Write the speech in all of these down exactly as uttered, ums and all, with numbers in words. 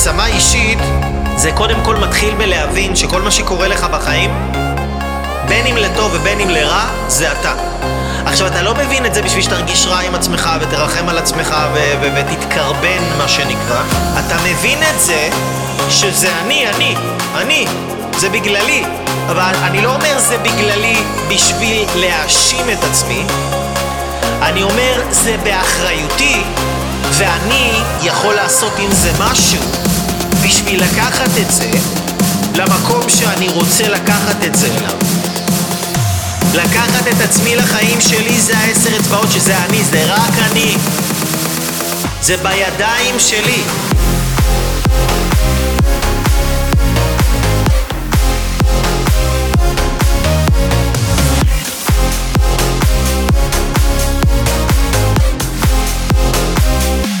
העצמה אישית זה קודם כל מתחיל בלהבין שכל מה שקורה לך בחיים, בין אם לטוב ובין אם לרע, זה אתה. עכשיו, אתה לא מבין את זה בשביל שתרגיש רע עם עצמך ותרחם על עצמך ו- ו- ותתקרבן, מה שנקרא. אתה מבין את זה שזה אני, אני, אני, זה בגללי. אבל אני לא אומר זה בגללי בשביל להאשים את עצמי. אני אומר זה באחריותי, ואני יכול לעשות עם זה משהו בשביל לקחת את זה למקום שאני רוצה לקחת את זה אליו. לקחת את עצמי לחיים שלי זה העשר אצבעות, שזה אני, זה רק אני, זה בידיים שלי.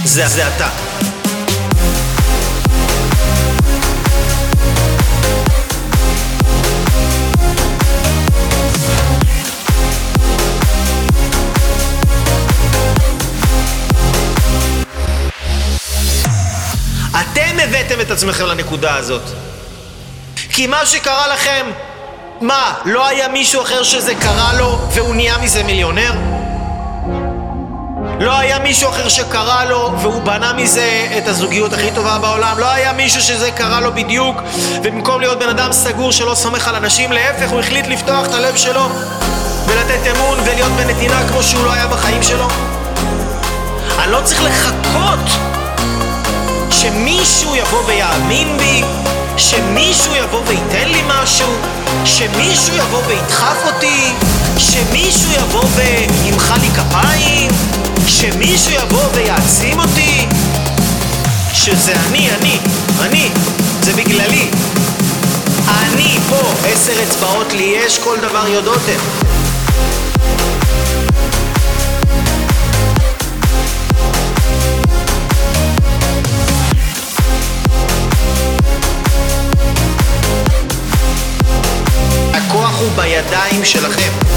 זה, זה אתה. הבאתם את עצמכם לנקודה הזאת, כי מה שקרה לכם, מה, לא היה מישהו אחר שזה קרה לו והוא נהיה מזה מיליונר? לא היה מישהו אחר שקרה לו והוא בנה מזה את הזוגיות הכי טובה בעולם? לא היה מישהו שזה קרה לו בדיוק, ובמקום להיות בן אדם סגור שלא סומך על אנשים, להפך, הוא החליט לפתוח את הלב שלו ולתת אמון ולהיות בנתינה כמו שהוא לא היה בחיים שלו? אני לא צריך לחכות שמישהו יבוא ויאמין בי, שמישהו יבוא וייתן לי משהו, שמישהו יבוא וידחף אותי, שמישהו יבוא וימחא לי כפיים, שמישהו יבוא ויעצים אותי, שזה אני, אני, אני, זה בגללי. אני פה, עשר אצבעות לי יש, כל דבר יודעתם. בידיים שלכם.